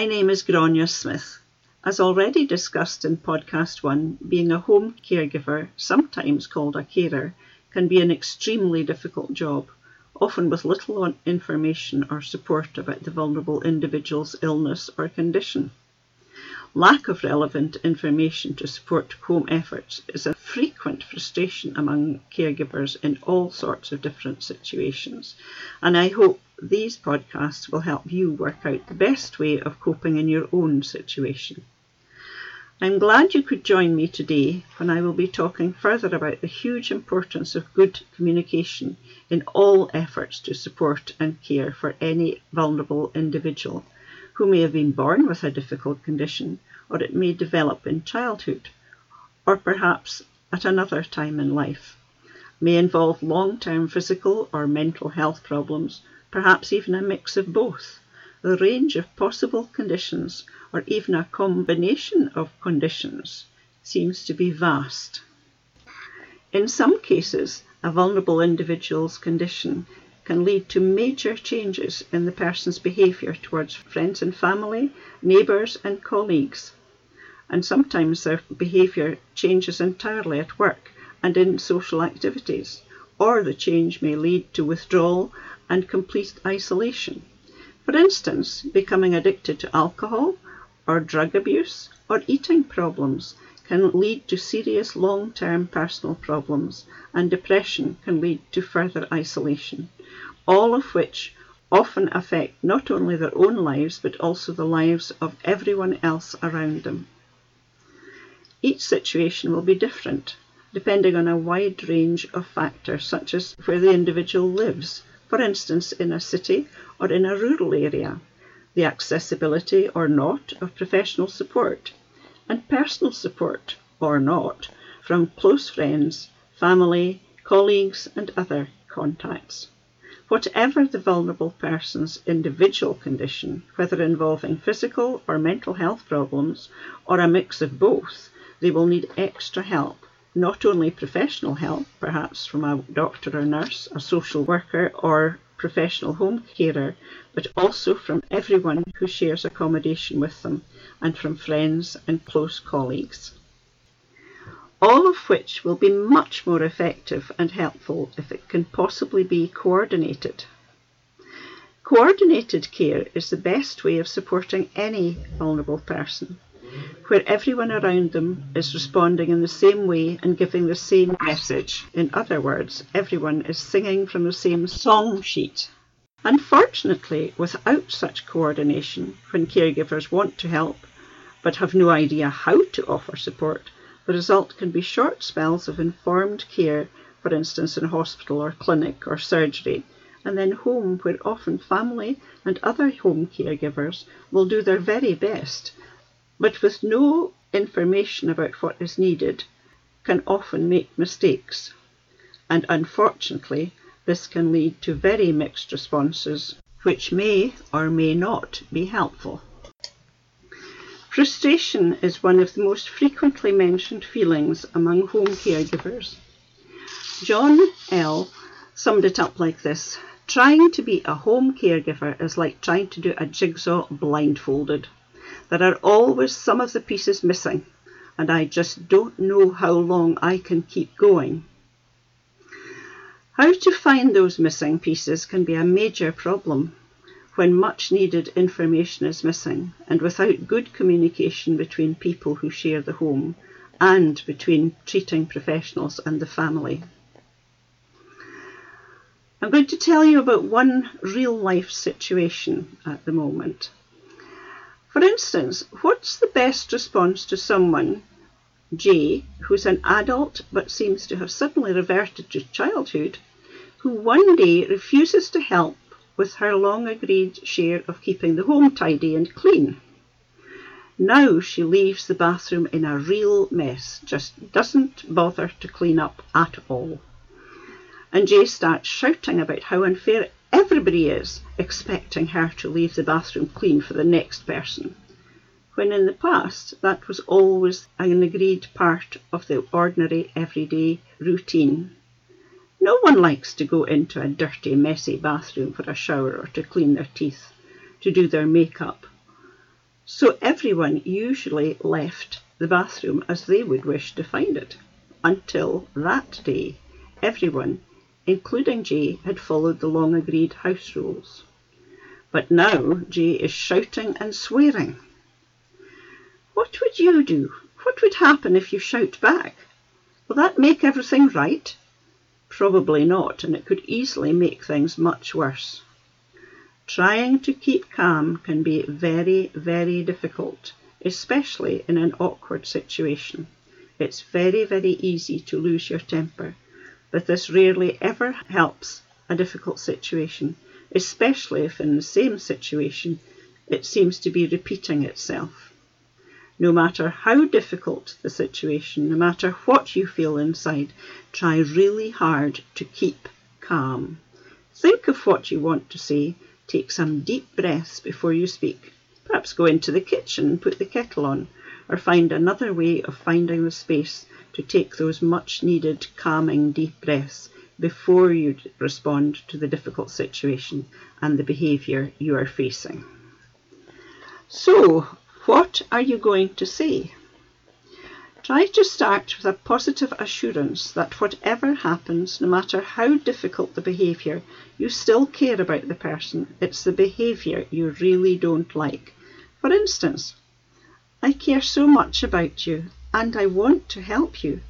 My name is Grania Smith. As already discussed in Podcast 1, being a home caregiver, sometimes called a carer, can be an extremely difficult job, often with little information or support about the vulnerable individual's illness or condition. Lack of relevant information to support home efforts is a frequent frustration among caregivers in all sorts of different situations, and I hope these podcasts will help you work out the best way of coping in your own situation. I'm glad you could join me today when I will be talking further about the huge importance of good communication in all efforts to support and care for any vulnerable individual who may have been born with a difficult condition, or it may develop in childhood, or perhaps at another time in life, may involve long-term physical or mental health problems, perhaps even a mix of both. The range of possible conditions, or even a combination of conditions, seems to be vast. In some cases, a vulnerable individual's condition can lead to major changes in the person's behaviour towards friends and family, neighbours and colleagues. And sometimes their behaviour changes entirely at work and in social activities, or the change may lead to withdrawal and complete isolation. For instance, becoming addicted to alcohol or drug abuse or eating problems can lead to serious long-term personal problems, and depression can lead to further isolation, all of which often affect not only their own lives but also the lives of everyone else around them. Each situation will be different, depending on a wide range of factors, such as where the individual lives, for instance in a city or in a rural area, the accessibility or not of professional support, and personal support or not from close friends, family, colleagues and other contacts. Whatever the vulnerable person's individual condition, whether involving physical or mental health problems, or a mix of both, they will need extra help, not only professional help, perhaps from a doctor or nurse, a social worker or professional home carer, but also from everyone who shares accommodation with them, and from friends and close colleagues. All of which will be much more effective and helpful if it can possibly be coordinated. Coordinated care is the best way of supporting any vulnerable person, where everyone around them is responding in the same way and giving the same message. In other words, everyone is singing from the same song sheet. Unfortunately, without such coordination, when caregivers want to help but have no idea how to offer support, the result can be short spells of informed care, for instance in hospital or clinic or surgery, and then home, where often family and other home caregivers will do their very best, but with no information about what is needed, can often make mistakes. And unfortunately, this can lead to very mixed responses, which may or may not be helpful. Frustration is one of the most frequently mentioned feelings among home caregivers. John L. summed it up like this: trying to be a home caregiver is like trying to do a jigsaw blindfolded. There are always some of the pieces missing, and I just don't know how long I can keep going. How to find those missing pieces can be a major problem when much needed information is missing, and without good communication between people who share the home and between treating professionals and the family. I'm going to tell you about one real life situation at the moment. For instance, what's the best response to someone, J, who's an adult but seems to have suddenly reverted to childhood, who one day refuses to help with her long-agreed share of keeping the home tidy and clean? Now she leaves the bathroom in a real mess, just doesn't bother to clean up at all. And Jay starts shouting about how unfair everybody is, expecting her to leave the bathroom clean for the next person, when in the past that was always an agreed part of the ordinary everyday routine. No one likes to go into a dirty, messy bathroom for a shower or to clean their teeth, to do their makeup. So everyone usually left the bathroom as they would wish to find it. Until that day, everyone, including Jay, had followed the long-agreed house rules. But now Jay is shouting and swearing. What would you do? What would happen if you shout back? Will that make everything right? Probably not, and it could easily make things much worse. Trying to keep calm can be very, very difficult, especially in an awkward situation. It's very, very easy to lose your temper, but this rarely ever helps a difficult situation, especially if in the same situation it seems to be repeating itself. No matter how difficult the situation, no matter what you feel inside, try really hard to keep calm. Think of what you want to say. Take some deep breaths before you speak. Perhaps go into the kitchen and put the kettle on, or find another way of finding the space to take those much-needed calming deep breaths before you respond to the difficult situation and the behaviour you are facing. So, what are you going to say? Try to start with a positive assurance that whatever happens, no matter how difficult the behaviour, you still care about the person. It's the behaviour you really don't like. For instance, I care so much about you and I want to help you,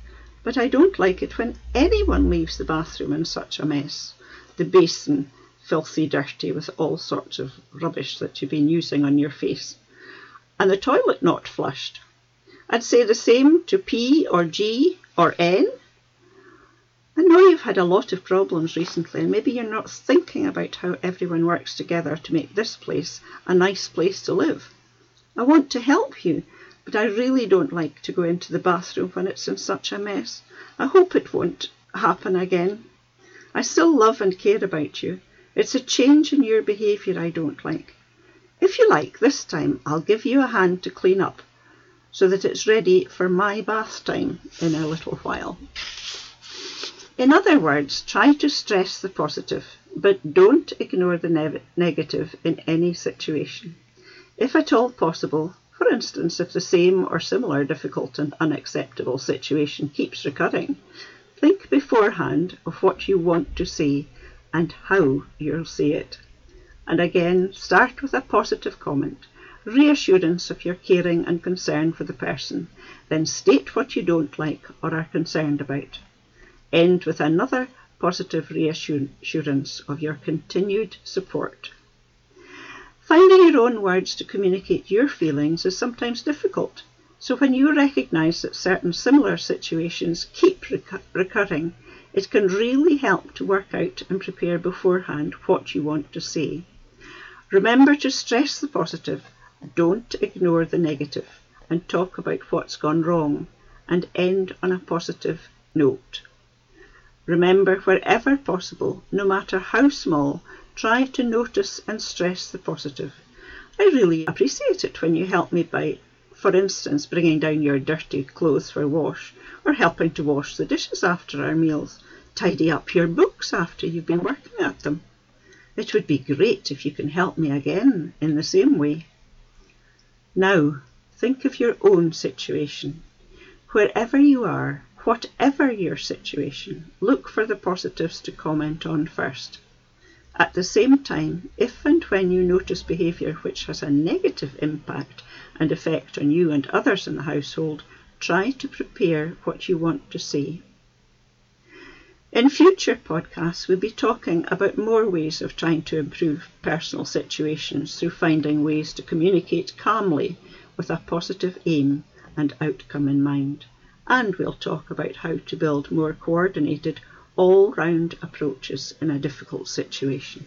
but I don't like it when anyone leaves the bathroom in such a mess. The basin, filthy dirty with all sorts of rubbish that you've been using on your face. And the toilet not flushed. I'd say the same to P or G or N. I know you've had a lot of problems recently, and maybe you're not thinking about how everyone works together to make this place a nice place to live. I want to help you, but I really don't like to go into the bathroom when it's in such a mess. I hope it won't happen again. I still love and care about you. It's a change in your behaviour I don't like. If you like, this time I'll give you a hand to clean up so that it's ready for my bath time in a little while. In other words, try to stress the positive, but don't ignore the negative in any situation. If at all possible, for instance, if the same or similar difficult and unacceptable situation keeps recurring, think beforehand of what you want to say and how you'll say it. And again, start with a positive comment, reassurance of your caring and concern for the person, then state what you don't like or are concerned about. End with another positive reassurance of your continued support. Finding your own words to communicate your feelings is sometimes difficult, so when you recognise that certain similar situations keep recurring, it can really help to work out and prepare beforehand what you want to say. Remember to stress the positive, don't ignore the negative, and talk about what's gone wrong, and end on a positive note. Remember, wherever possible, no matter how small, try to notice and stress the positive. I really appreciate it when you help me by, for instance, bringing down your dirty clothes for wash, or helping to wash the dishes after our meals, tidy up your books after you've been working at them. It would be great if you can help me again in the same way. Now, think of your own situation. Wherever you are, whatever your situation, look for the positives to comment on first. At the same time, if and when you notice behaviour which has a negative impact and effect on you and others in the household, try to prepare what you want to say. In future podcasts, we'll be talking about more ways of trying to improve personal situations through finding ways to communicate calmly with a positive aim and outcome in mind. And we'll talk about how to build more coordinated, all-round approaches in a difficult situation.